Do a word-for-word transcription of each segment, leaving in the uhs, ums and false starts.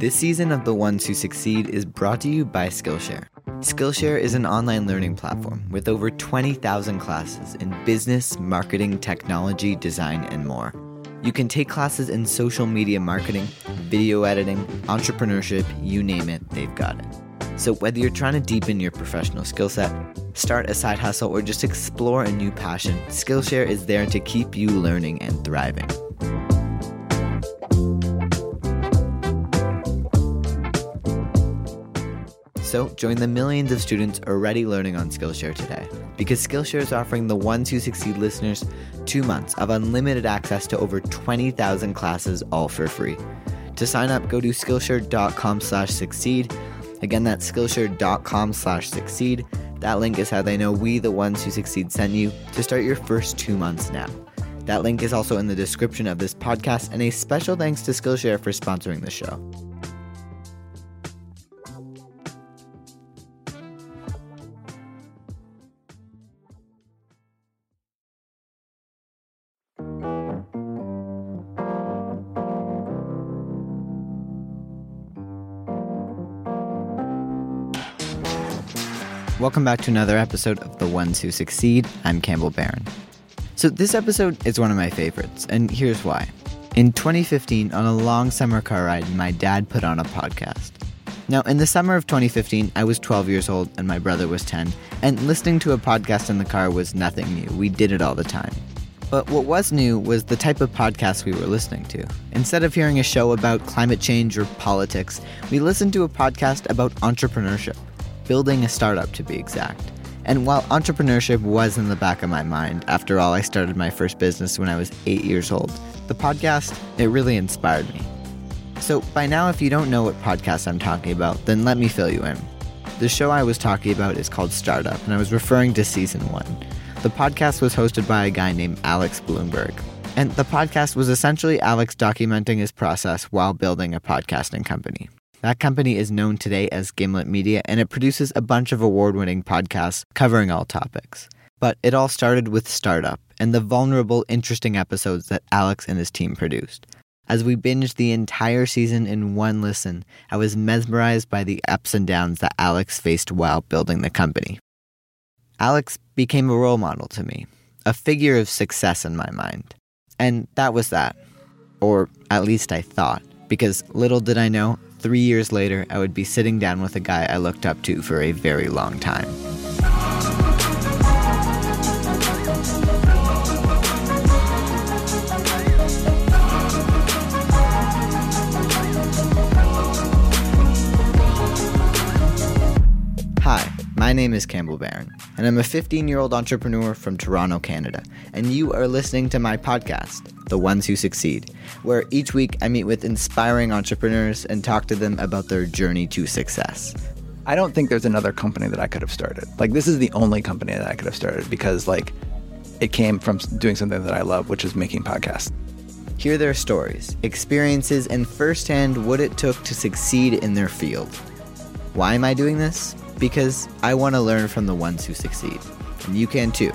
This season of The Ones Who Succeed is brought to you by Skillshare. Skillshare is an online learning platform with over twenty thousand classes in business, marketing, technology, design, and more. You can take classes in social media marketing, video editing, entrepreneurship, you name it, they've got it. So whether you're trying to deepen your professional skill set, start a side hustle, or just explore a new passion, Skillshare is there to keep you learning and thriving. So join the millions of students already learning on Skillshare today, because Skillshare is offering the Ones Who Succeed listeners two months of unlimited access to over twenty thousand classes, all for free. To sign up, go to Skillshare.com slash succeed. Again, that's Skillshare.com slash succeed. That link is how they know we, the Ones Who Succeed, sent you to start your first two months now. That link is also in the description of this podcast, and a special thanks to Skillshare for sponsoring the show. Welcome back to another episode of The Ones Who Succeed. I'm Campbell Baron. So this episode is one of my favorites, and here's why. In twenty fifteen, on a long summer car ride, my dad put on a podcast. Now, in the summer of twenty fifteen, I was twelve years old and my brother was ten, and listening to a podcast in the car was nothing new. We did it all the time. But what was new was the type of podcast we were listening to. Instead of hearing a show about climate change or politics, we listened to a podcast about entrepreneurship. Building a startup, to be exact. And while entrepreneurship was in the back of my mind, after all, I started my first business when I was eight years old, the podcast, it really inspired me. So by now, if you don't know what podcast I'm talking about, then let me fill you in. The show I was talking about is called Startup, and I was referring to season one. The podcast was hosted by a guy named Alex Blumberg, and the podcast was essentially Alex documenting his process while building a podcasting company. That company is known today as Gimlet Media, and it produces a bunch of award-winning podcasts covering all topics. But it all started with Startup and the vulnerable, interesting episodes that Alex and his team produced. As we binged the entire season in one listen, I was mesmerized by the ups and downs that Alex faced while building the company. Alex became a role model to me, a figure of success in my mind. And that was that. Or at least I thought, because little did I know, three years later, I would be sitting down with a guy I looked up to for a very long time. Hi, my name is Campbell Baron, and I'm a fifteen-year-old entrepreneur from Toronto, Canada, and you are listening to my podcast, The Ones Who Succeed, where each week I meet with inspiring entrepreneurs and talk to them about their journey to success. I don't think there's another company that I could have started. Like, this is the only company that I could have started, because like it came from doing something that I love, which is making podcasts. Hear their stories, experiences, and firsthand what it took to succeed in their field. Why am I doing this? Because I want to learn from the ones who succeed, and you can too.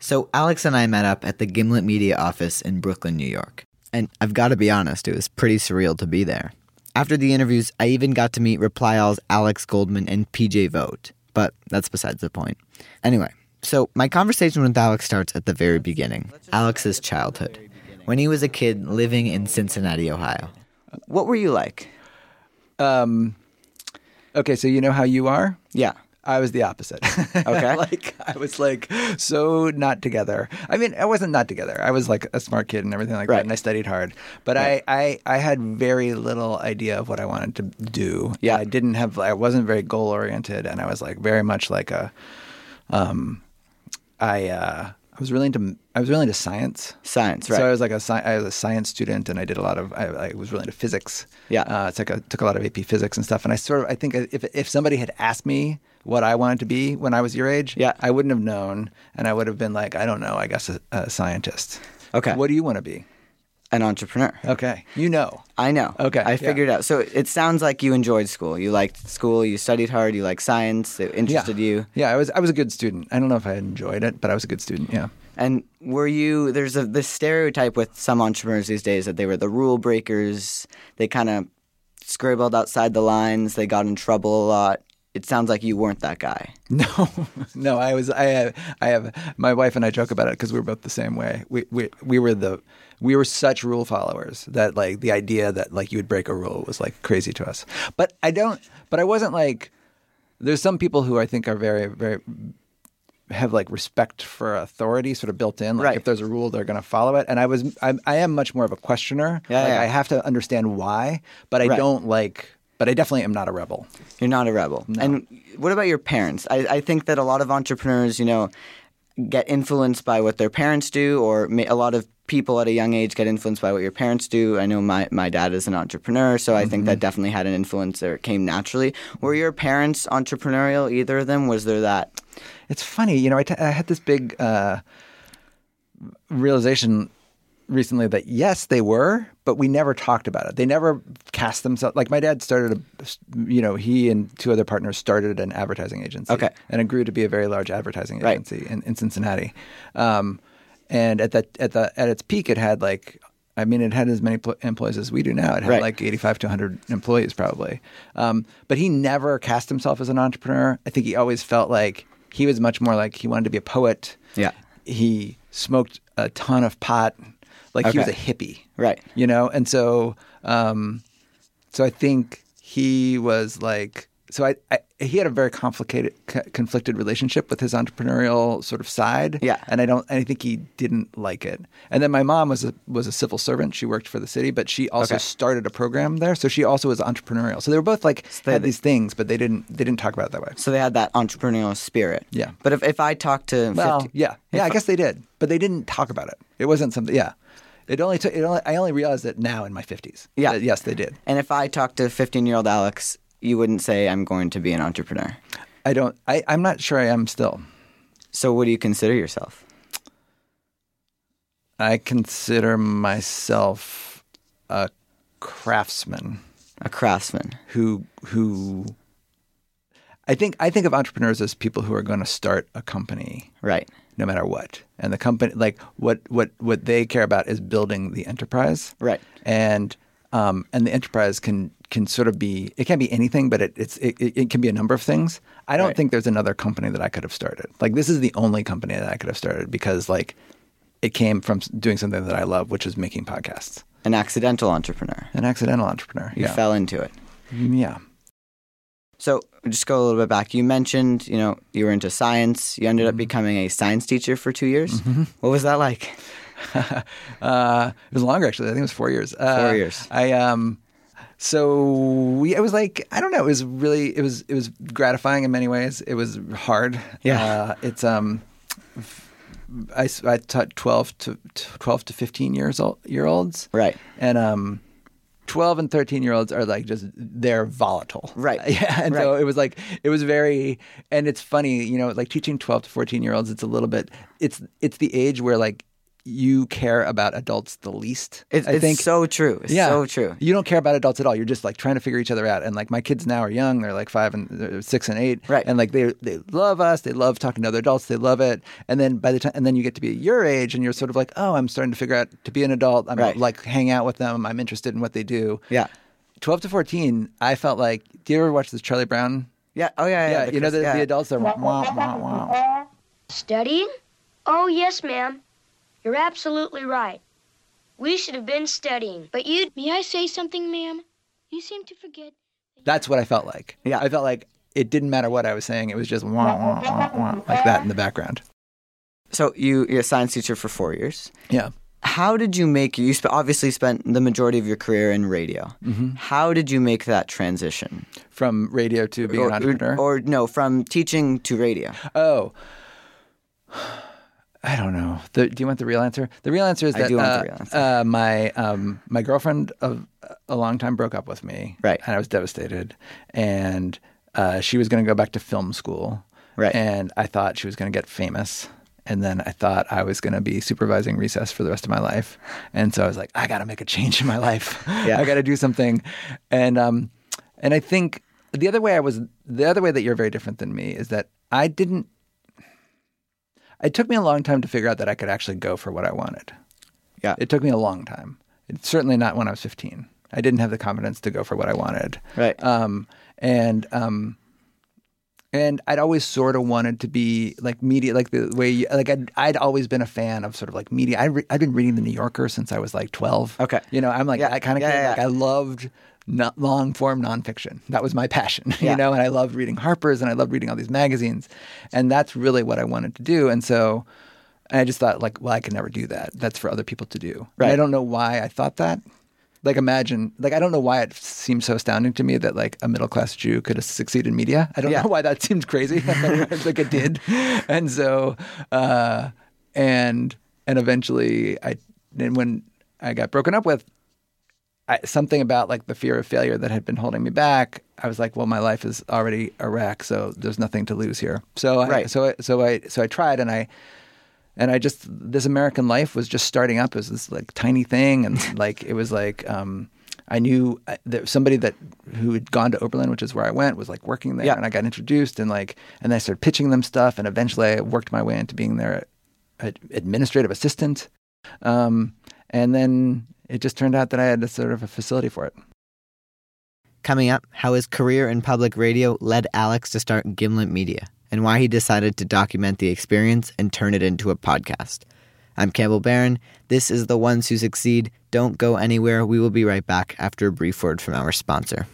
So Alex and I met up at the Gimlet Media office in Brooklyn, New York. And I've got to be honest, it was pretty surreal to be there. After the interviews, I even got to meet Reply All's Alex Goldman and P J Vogt. But that's besides the point. Anyway, so my conversation with Alex starts at the very beginning, Alex's childhood, when he was a kid living in Cincinnati, Ohio. What were you like? Um. Okay, so you know how you are? Yeah. I was the opposite. Okay. Like, I was like so not together. I mean, I wasn't not together. I was like a smart kid and everything like right. that. And I studied hard. But right. I, I, I had very little idea of what I wanted to do. Yeah. I didn't have, I wasn't very goal oriented. And I was like very much like a, um, I, uh, I was really into I was really into science. Science, right? So I was like a sci- I was a science student, and I did a lot of I, I was really into physics. Yeah, uh, it's like I took a lot of A P physics and stuff. And I sort of I think if if somebody had asked me what I wanted to be when I was your age, yeah. I wouldn't have known, and I would have been like, I don't know, I guess a, a scientist. Okay, what do you want to be? An entrepreneur. Okay. You know. I know. Okay. I figured yeah. out. So it sounds like you enjoyed school. You liked school. You studied hard. You liked science. It interested yeah. you. Yeah. I was I was a good student. I don't know if I enjoyed it, but I was a good student. Yeah. And were you – there's a this stereotype with some entrepreneurs these days that they were the rule breakers. They kind of scribbled outside the lines. They got in trouble a lot. It sounds like you weren't that guy. No, no, I was. I have. I have. My wife and I joke about it because we were both the same way. We we we were the we were such rule followers that like the idea that like you would break a rule was like crazy to us. But I don't. But I wasn't like. There's some people who I think are very very have like respect for authority sort of built in. Like right. If there's a rule, they're going to follow it. And I was. I, I am much more of a questioner. Yeah, like, yeah. I have to understand why, but I right. don't like. But I definitely am not a rebel. You're not a rebel. No. And what about your parents? I, I think that a lot of entrepreneurs, you know, get influenced by what their parents do, or may, a lot of people at a young age get influenced by what your parents do. I know my, my dad is an entrepreneur, so I mm-hmm. think that definitely had an influence, or it came naturally. Were your parents entrepreneurial, either of them? Was there that? It's funny. You know, I, t- I had this big uh, realization recently that yes, they were, but we never talked about it. They never cast themselves. Like my dad started, a, you know, he and two other partners started an advertising agency. Okay. And it grew to be a very large advertising agency right. in, in Cincinnati. Um, and at that, at the, at its peak, it had like, I mean, it had as many pl- employees as we do now. It had right. like eighty-five to one hundred employees probably. Um, but he never cast himself as an entrepreneur. I think he always felt like he was much more like he wanted to be a poet. Yeah. He smoked a ton of pot. Like okay. he was a hippie, right? You know, and so, um, so I think he was like, so I, I he had a very complicated, c- conflicted relationship with his entrepreneurial sort of side, yeah. And I don't, and I think he didn't like it. And then my mom was a, was a civil servant; she worked for the city, but she also okay. started a program there, so she also was entrepreneurial. So they were both like so they, had these things, but they didn't they didn't talk about it that way. So they had that entrepreneurial spirit, yeah. But if if I talked to well, fifty, yeah, yeah, I guess they did, but they didn't talk about it. It wasn't something, yeah. It only took. It only, I only realized it now in my fifties. Yeah. That, yes, they did. And if I talked to fifteen-year-old Alex, you wouldn't say I'm going to be an entrepreneur. I don't. I, I'm not sure I am still. So, what do you consider yourself? I consider myself a craftsman. A craftsman who who. I think I think of entrepreneurs as people who are going to start a company. Right. No matter what. And the company, like what, what, what they care about is building the enterprise. Right. And um, and the enterprise can can sort of be, it can be anything, but it it's it, it can be a number of things. I don't right. think there's another company that I could have started. Like this is the only company that I could have started because like it came from doing something that I love, which is making podcasts. An accidental entrepreneur. An accidental entrepreneur. You yeah. fell into it. Yeah. So just go a little bit back. You mentioned, you know, you were into science. You ended up becoming a science teacher for two years. Mm-hmm. What was that like? uh, it was longer, actually. I think it was four years. Uh, four years. I um, so we. It was like I don't know. It was really. It was. It was gratifying in many ways. It was hard. Yeah. Uh, it's um. I, I taught twelve to twelve to fifteen years old year olds. Right. And um. twelve and thirteen-year-olds are like just – they're volatile. Right. Yeah. And right. so it was like – it was very – and it's funny, you know, like teaching twelve to fourteen-year-olds, it's a little bit – it's it's the age where like you care about adults the least. It's, I it's think. so true. It's yeah. so true. You don't care about adults at all. You're just like trying to figure each other out. And like my kids now are young. They're like five and six and eight. Right. And like they they love us. They love talking to other adults. They love it. And then by the time, and then you get to be your age and you're sort of like, oh, I'm starting to figure out to be an adult. I'm right. like hang out with them. I'm interested in what they do. Yeah. twelve to fourteen, I felt like, do you ever watch this Charlie Brown? Yeah. Oh, yeah. Yeah. yeah. You Chris, know, the, yeah. the adults are wah, wah, wah, wah. Studying? Oh, yes, ma'am. You're absolutely right. We should have been studying, but you... May I say something, ma'am? You seem to forget... That That's what I felt like. Yeah. I felt like it didn't matter what I was saying. It was just wah, wah, wah, wah, like that in the background. So you, you're a science teacher for four years. Yeah. How did you make... You sp- obviously spent the majority of your career in radio. Mm-hmm. How did you make that transition? From radio to being or, an entrepreneur? Or, or no, from teaching to radio. Oh. I don't know. The, do you want the real answer? The real answer is that I do want uh, the real answer. Uh, my um, my girlfriend of a long time broke up with me, right? And I was devastated. And uh, she was going to go back to film school, right? And I thought she was going to get famous. And then I thought I was going to be supervising recess for the rest of my life. And so I was like, I got to make a change in my life. Yeah. I got to do something. And um, and I think the other way I was the other way that you're very different than me is that I didn't. It took me a long time to figure out that I could actually go for what I wanted. Yeah, it took me a long time. It's certainly not when I was fifteen. I didn't have the confidence to go for what I wanted. Right. Um, and um, and I'd always sort of wanted to be like media, like the way you, like I'd I'd always been a fan of sort of like media. I re- I've been reading The New Yorker since I was like twelve. Okay. You know, I'm like yeah. I kind of yeah, yeah. like I loved. Not long form nonfiction. That was my passion, yeah. you know, and I loved reading Harper's and I loved reading all these magazines. And that's really what I wanted to do. And so and I just thought like, well, I can never do that. That's for other people to do. Right. And I don't know why I thought that. Like imagine, like I don't know why it seems so astounding to me that like a middle-class Jew could succeed in media. I don't yeah. know why that seemed crazy. Like it did. And so, uh, and, and eventually I, and when I got broken up with, I, something about like the fear of failure that had been holding me back. I was like, well, my life is already a wreck, so there's nothing to lose here. So, I, right. so, I, so I, so I tried, and I, and I just This American Life was just starting up. It was this like tiny thing, and like it was like um, I knew that somebody that who had gone to Oberlin, which is where I went, was like working there, yeah. and I got introduced, and like, and I started pitching them stuff, and eventually I worked my way into being their ad- administrative assistant, um, and then. It just turned out that I had a sort of a facility for it. Coming up, how his career in public radio led Alex to start Gimlet Media and why he decided to document the experience and turn it into a podcast. I'm Campbell Baron. This is The Ones Who Succeed. Don't go anywhere. We will be right back after a brief word from our sponsor.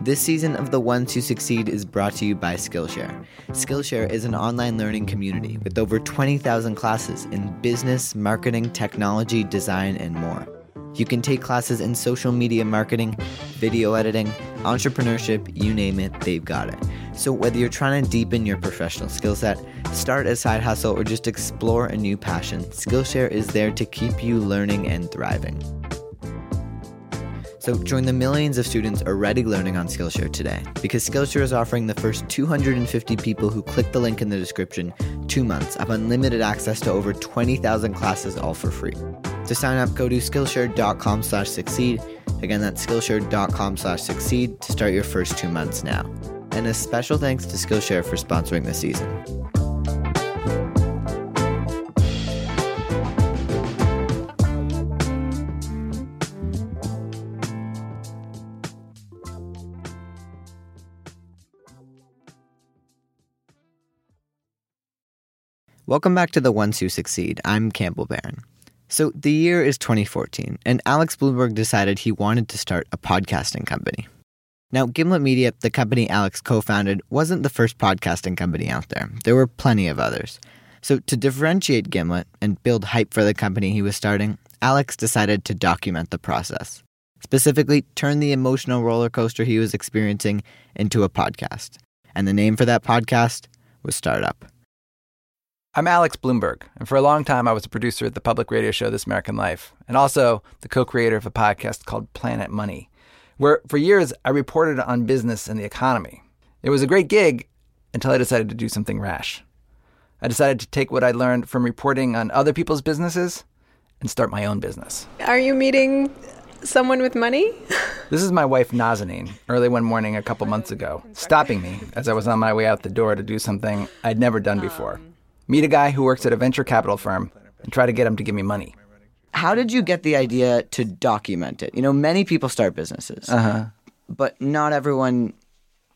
This season of The Ones Who Succeed is brought to you by Skillshare. Skillshare is an online learning community with over twenty thousand classes in business, marketing, technology, design, and more. You can take classes in social media marketing, video editing, entrepreneurship, you name it, they've got it. So whether you're trying to deepen your professional skill set, start a side hustle, or just explore a new passion, Skillshare is there to keep you learning and thriving. So join the millions of students already learning on Skillshare today, because Skillshare is offering the first two hundred fifty people who click the link in the description two months of unlimited access to over twenty thousand classes, all for free. To sign up, go to Skillshare.com slash succeed. Again, that's Skillshare.com slash succeed to start your first two months now. And a special thanks to Skillshare for sponsoring this season. Welcome back to The Ones Who Succeed. I'm Campbell Baron. So the year is twenty fourteen, and Alex Blumberg decided he wanted to start a podcasting company. Now, Gimlet Media, the company Alex co-founded, wasn't the first podcasting company out there. There were plenty of others. So to differentiate Gimlet and build hype for the company he was starting, Alex decided to document the process. Specifically, turn the emotional roller coaster he was experiencing into a podcast. And the name for that podcast was Startup. I'm Alex Blumberg, and for a long time I was a producer at the public radio show This American Life, and also the co-creator of a podcast called Planet Money, where for years I reported on business and the economy. It was a great gig until I decided to do something rash. I decided to take what I learned from reporting on other people's businesses and start my own business. Are you meeting someone with money? This is my wife, Nazanine, early one morning a couple months ago, stopping me as I was on my way out the door to do something I'd never done before. Meet a guy who works at a venture capital firm and try to get him to give me money. How did you get the idea to document it? You know, many people start businesses, uh-huh. but not everyone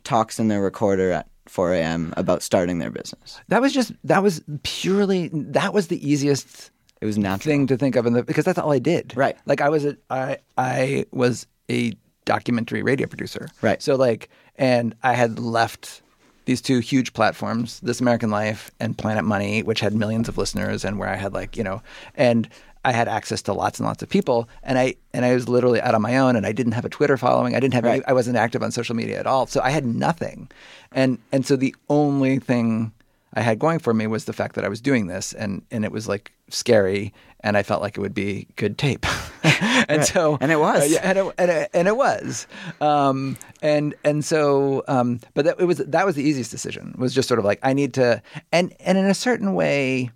talks in their recorder at four a.m. about starting their business. That was just, that was purely, that was the easiest it was natural. thing to think of in the, because that's all I did. Right. Like I was, a, I, I was a documentary radio producer. Right. So like, and I had left these two huge platforms, This American Life and Planet Money, which had millions of listeners and where I had like, you know, and I had access to lots and lots of people, and I and I was literally out on my own, and I didn't have a Twitter following. I didn't have. Right. Any, I wasn't active on social media at all, so I had nothing, and and so the only thing I had going for me was the fact that I was doing this, and and it was like scary, and I felt like it would be good tape, and right. so and it was, uh, yeah, and it and it, and it was, um, and and so, um, but that it was that was the easiest decision, was just sort of like I need to, and and in a certain way.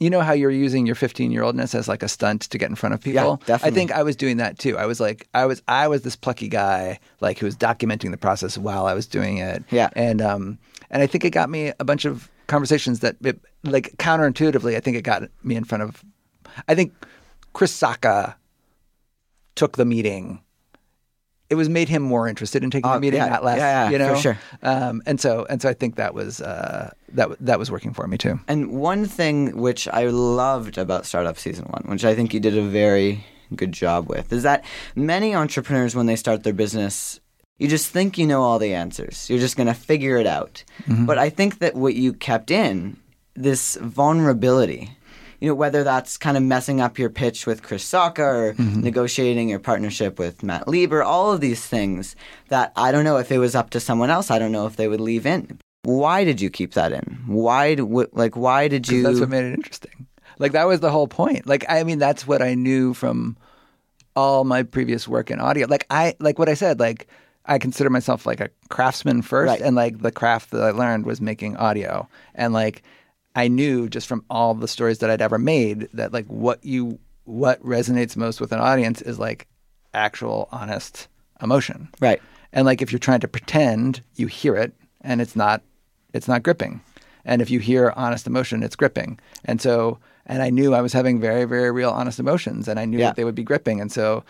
You know how you're using your fifteen-year-oldness as like a stunt to get in front of people? Yeah, definitely. I think I was doing that too. I was like, I was, I was this plucky guy, like who was documenting the process while I was doing it. Yeah, and um, and I think it got me a bunch of conversations that, it, like, counterintuitively, I think it got me in front of. I think Chris Sacca took the meeting. It was made him more interested in taking uh, the meeting, yeah, not less. Yeah, yeah, you know? For sure. Um, and so, and so, I think that was uh, that that was working for me too. And one thing which I loved about Startup Season One, which I think you did a very good job with, is that many entrepreneurs, when they start their business, you just think you know all the answers. You're just going to figure it out. Mm-hmm. But I think that what you kept in this vulnerability. You know, whether that's kind of messing up your pitch with Chris Sacca or mm-hmm. negotiating your partnership with Matt Lieber, all of these things that I don't know if it was up to someone else. I don't know if they would leave in. Why did you keep that in? Why, like, why did you? That's what made it interesting. Like, that was the whole point. Like, I mean, that's what I knew from all my previous work in audio. Like, I, like what I said, like, I consider myself like a craftsman first, right. and like the craft that I learned was making audio, and like. I knew just from all the stories that I'd ever made that like what you what resonates most with an audience is like actual honest emotion. Right. And like if you're trying to pretend, you hear it and it's not it's not gripping. And if you hear honest emotion, it's gripping. And so and I knew I was having very, very real honest emotions and I knew yeah. that they would be gripping. And so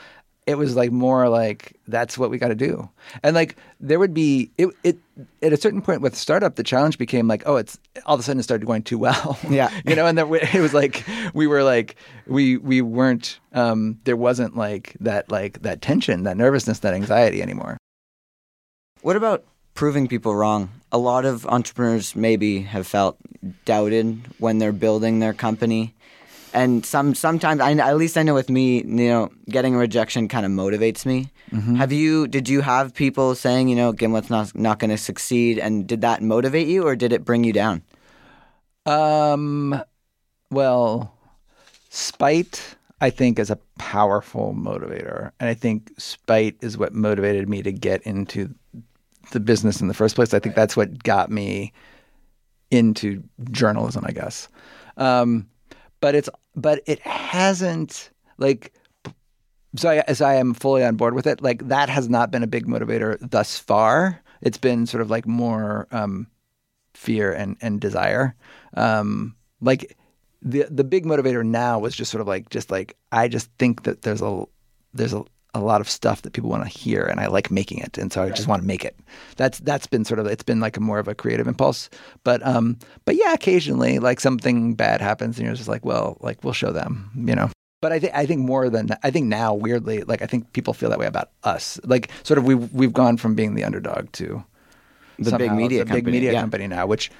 it was like more like that's what we got to do. And like there would be it, it at a certain point with Startup, the challenge became like, oh, it's all of a sudden it started going too well. Yeah. You know, and then it was like we were like we we weren't um, there wasn't like that like that tension, that nervousness, that anxiety anymore. What about proving people wrong? A lot of entrepreneurs maybe have felt doubted when they're building their company. And some sometimes, I, at least I know with me, you know, getting a rejection kind of motivates me. Mm-hmm. Have you? Did you have people saying, you know, Gimlet's not not going to succeed? And did that motivate you, or did it bring you down? Um, well, spite I think is a powerful motivator, and I think spite is what motivated me to get into the business in the first place. I think that's what got me into journalism, I guess. Um, But it's but it hasn't like so I, so I am fully on board with it. Like that has not been a big motivator thus far. It's been sort of like more um, fear and and desire. Um, like the the big motivator now was just sort of like just like I just think that there's a there's a, a lot of stuff that people want to hear, and I like making it, and so I just want to make it. That's that's been sort of it's been like a more of a creative impulse. But um, but yeah, occasionally like something bad happens, and you're just like, well, like we'll show them, you know. But I think I think more than I think now, weirdly, like I think people feel that way about us. Like sort of we we've, we've gone from being the underdog to the somehow, big media company, big media yeah. company now, which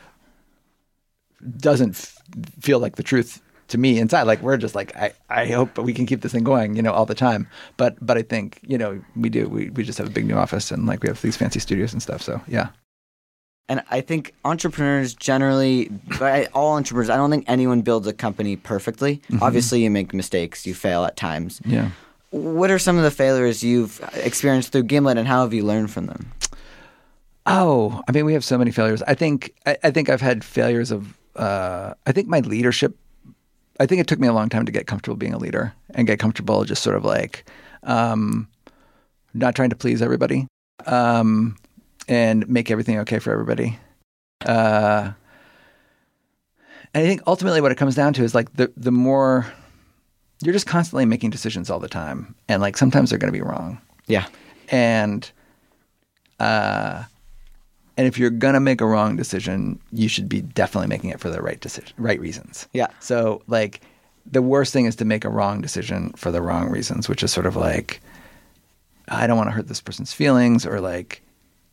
doesn't f- feel like the truth. To me inside, like we're just like, I, I hope we can keep this thing going, you know, all the time. But but I think, you know, we do. We we just have a big new office and like we have these fancy studios and stuff. So, yeah. And I think entrepreneurs generally, all entrepreneurs, I don't think anyone builds a company perfectly. Mm-hmm. Obviously, you make mistakes. You fail at times. Yeah. What are some of the failures you've experienced through Gimlet and how have you learned from them? Oh, I mean, we have so many failures. I think, I, I think I've had failures of, uh, I think my leadership I think it took me a long time to get comfortable being a leader and get comfortable just sort of like um, not trying to please everybody um, and make everything okay for everybody. Uh, and I think ultimately what it comes down to is like the, the more – you're just constantly making decisions all the time and like sometimes they're going to be wrong. Yeah. And uh, and if you're going to make a wrong decision, you should be definitely making it for the right decision, right reasons. Yeah. So like the worst thing is to make a wrong decision for the wrong reasons, which is sort of like, I don't want to hurt this person's feelings or like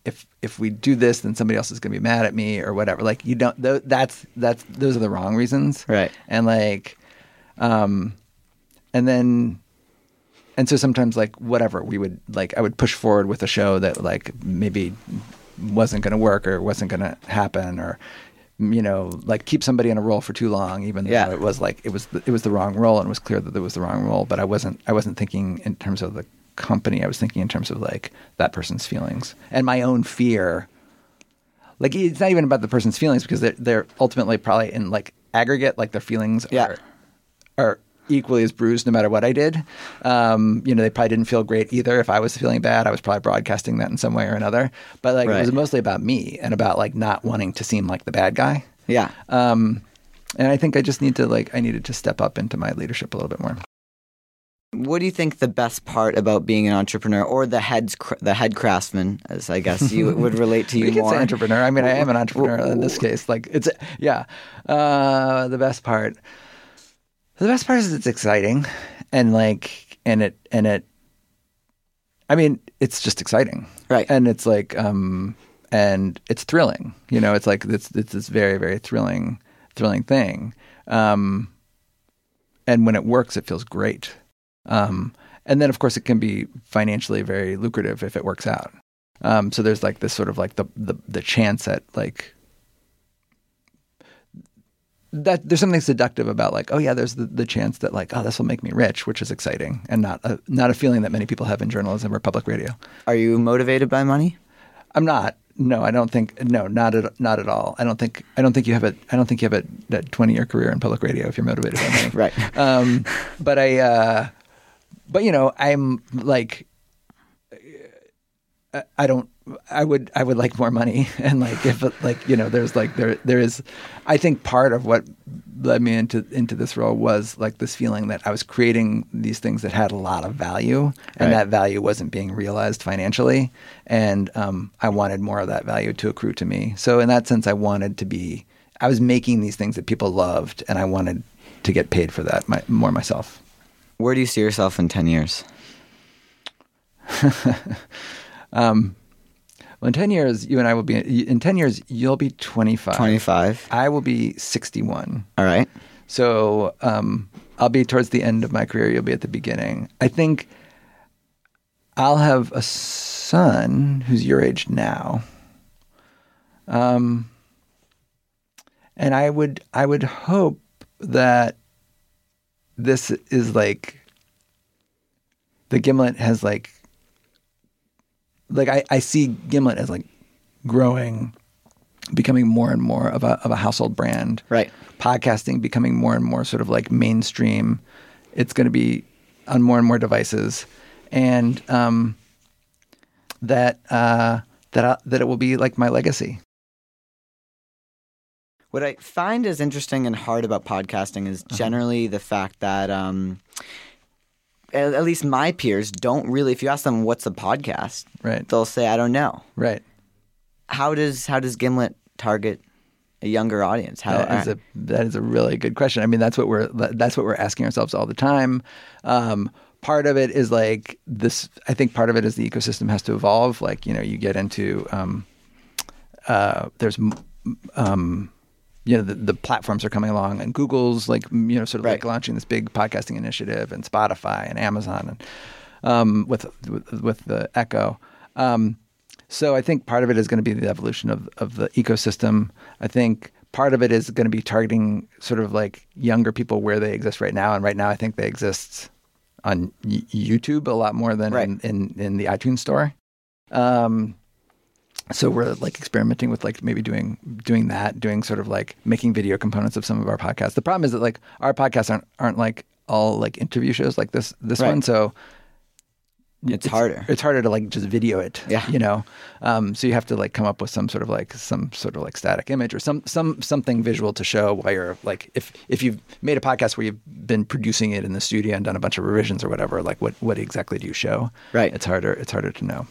if if we do this, then somebody else is going to be mad at me or whatever. Like you don't, th- that's, that's, those are the wrong reasons. Right. And like, um, and then, and so sometimes like whatever we would like, I would push forward with a show that like maybe wasn't going to work or wasn't going to happen, or, you know, like keep somebody in a role for too long, even yeah. though it was like, it was, the, it was the wrong role, and it was clear that it was the wrong role, but I wasn't, I wasn't thinking in terms of the company. I was thinking in terms of like that person's feelings and my own fear. Like it's not even about the person's feelings, because they're, they're ultimately probably in like aggregate, like their feelings yeah. are, are equally as bruised no matter what I did. Um, you know, they probably didn't feel great either. If I was feeling bad, I was probably broadcasting that in some way or another. But like right. it was mostly about me and about like not wanting to seem like the bad guy. Yeah. Um, and I think I just need to like, I needed to step up into my leadership a little bit more. What do you think the best part about being an entrepreneur, or the head the head craftsman, as I guess you would relate to you more? You can say entrepreneur. I mean, I am an entrepreneur in this case. Like it's yeah, uh, the best part. The best part is it's exciting, and like and it and it. I mean, it's just exciting, right? And it's like um, and it's thrilling. You know, it's like it's it's this very very thrilling thrilling thing. Um, and when it works, it feels great. Um, and then of course it can be financially very lucrative if it works out. Um, so there's like this sort of like the, the, the chance at like that there's something seductive about like, oh yeah, there's the, the chance that like, oh, this will make me rich, which is exciting and not a, not a feeling that many people have in journalism or public radio. Are you motivated by money? I'm not. No, I don't think, no, not at, not at all. I don't think, I don't think you have a, I don't think you have a, a twenty year career in public radio if you're motivated by money. Right. Um, but I, uh. But, you know, I'm like, I don't, I would, I would like more money. And like, if like, you know, there's like, there, there is, I think part of what led me into, into this role was like this feeling that I was creating these things that had a lot of value, and right. that value wasn't being realized financially. And um, I wanted more of that value to accrue to me. So in that sense, I wanted to be, I was making these things that people loved, and I wanted to get paid for that my, more myself. Where do you see yourself in ten years? um, well, in ten years, you and I will be – in ten years, you'll be twenty-five. twenty-five. I will be sixty-one. All right. So um, I'll be towards the end of my career. You'll be at the beginning. I think I'll have a son who's your age now. Um, and I would I would hope that – this is like the Gimlet has like, like I, I see Gimlet as like growing, becoming more and more of a, of a household brand, right? Podcasting becoming more and more sort of like mainstream. It's going to be on more and more devices, and, um, that, uh, that, I, that it will be like my legacy. What I find is interesting and hard about podcasting is generally the fact that um, at, at least my peers don't really – if you ask them what's a podcast, right. they'll say, I don't know. Right. How does how does Gimlet target a younger audience? How, that, is a, that is a really good question. I mean, that's what we're, that's what we're asking ourselves all the time. Um, part of it is like this – I think part of it is the ecosystem has to evolve. Like, you know, you get into um, – uh, there's um, – you know, the, the platforms are coming along, and Google's like, you know, sort of right. like launching this big podcasting initiative, and Spotify and Amazon and um, with, with with the Echo. Um, so I think part of it is going to be the evolution of, of the ecosystem. I think part of it is going to be targeting sort of like younger people where they exist right now. And right now I think they exist on y- YouTube a lot more than right. in, in, in the iTunes store. Um So we're like experimenting with like maybe doing doing that, doing sort of like making video components of some of our podcasts. The problem is that like our podcasts aren't aren't like all like interview shows like this this right. one. So it's, it's harder. It's harder to like just video it. Yeah. You know. Um, so you have to like come up with some sort of like some sort of like static image or some some something visual to show while you're like if if you've made a podcast where you've been producing it in the studio and done a bunch of revisions or whatever, like what, what exactly do you show? Right. It's harder, it's harder to know.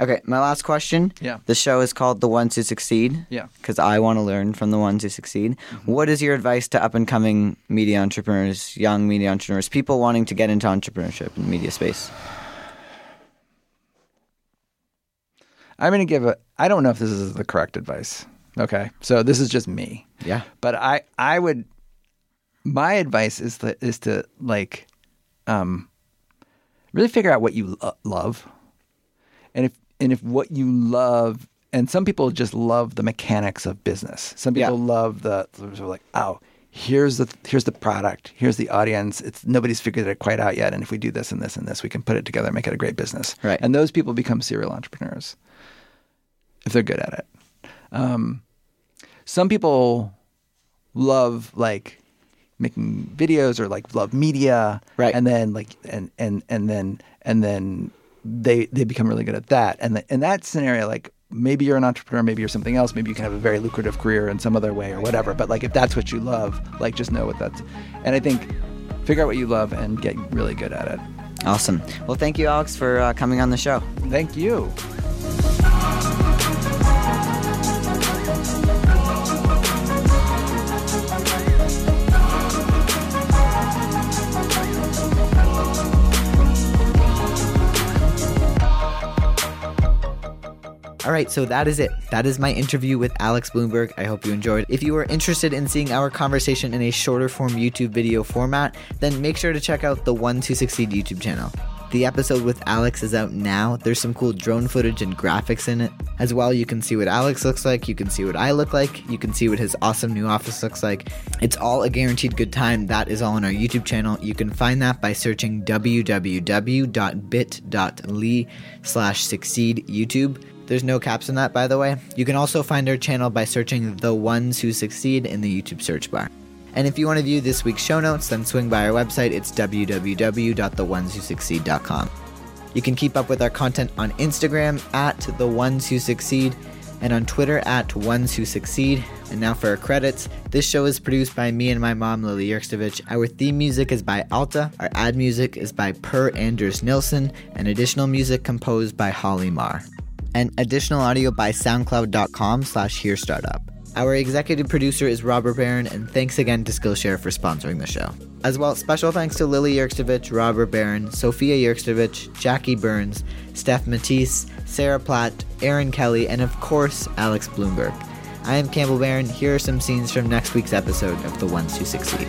Okay, my last question. Yeah. The show is called The Ones Who Succeed. Yeah. Because I want to learn from the ones who succeed. Mm-hmm. What is your advice to up-and-coming media entrepreneurs, young media entrepreneurs, people wanting to get into entrepreneurship in the media space? I'm going to give a – I don't know if this is the correct advice. Okay, so this is just me. Yeah. But I, I would – my advice is to, is to like – um, really figure out what you lo- love. And if and if what you love, and some people just love the mechanics of business. Some people yeah. love the sort of like, oh, here's the here's the product, here's the audience. It's nobody's figured it quite out yet. And if we do this and this and this, we can put it together and make it a great business. Right. And those people become serial entrepreneurs if they're good at it. Um, some people love like making videos or like love media, right? And then like and and and then and then they they become really good at that. And the, in that scenario, like. Maybe you're an entrepreneur, maybe you're something else, maybe you can have a very lucrative career in some other way or whatever. But like if that's what you love, like just know what that's. And I think figure out what you love and get really good at it. Awesome. Well, thank you, Alex, for uh, coming on the show. Thank you. All right, so that is it. That is my interview with Alex Blumberg. I hope you enjoyed. If you are interested in seeing our conversation in a shorter form YouTube video format, then make sure to check out the One to Succeed YouTube channel. The episode with Alex is out now. There's some cool drone footage and graphics in it. As well, you can see what Alex looks like. You can see what I look like. You can see what his awesome new office looks like. It's all a guaranteed good time. That is all on our YouTube channel. You can find that by searching w w w dot bit dot l y slash succeed youtube. There's no caps in that, by the way. You can also find our channel by searching The Ones Who Succeed in the YouTube search bar. And if you want to view this week's show notes, then swing by our website. It's w w w dot the ones who succeed dot com. You can keep up with our content on Instagram at The Ones Who Succeed and on Twitter at Ones Who Succeed. And now for our credits. This show is produced by me and my mom, Lily Yerkstovich. Our theme music is by Alta. Our ad music is by Per Anders Nilsson, and additional music composed by Holly Marr. And additional audio by soundcloud dot com slash hear startup. Our executive producer is Robert Barron, and thanks again to Skillshare for sponsoring the show. As well, special thanks to Lily Yerkstovich, Robert Barron, Sophia Yerkstovich, Jackie Burns, Steph Matisse, Sarah Platt, Aaron Kelly, and of course, Alex Blumberg. I am Campbell Baron. Here are some scenes from next week's episode of The Ones Who Succeed.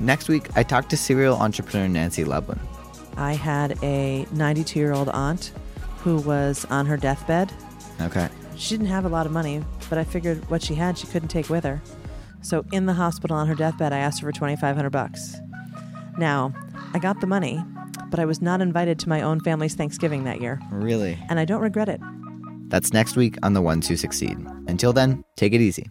Next week, I talked to serial entrepreneur Nancy Lublin. I had a ninety-two-year-old aunt who was on her deathbed. Okay. She didn't have a lot of money, but I figured what she had she couldn't take with her. So in the hospital on her deathbed, I asked her for twenty-five hundred bucks. Now, I got the money, but I was not invited to my own family's Thanksgiving that year. Really? And I don't regret it. That's next week on The Ones Who Succeed. Until then, take it easy.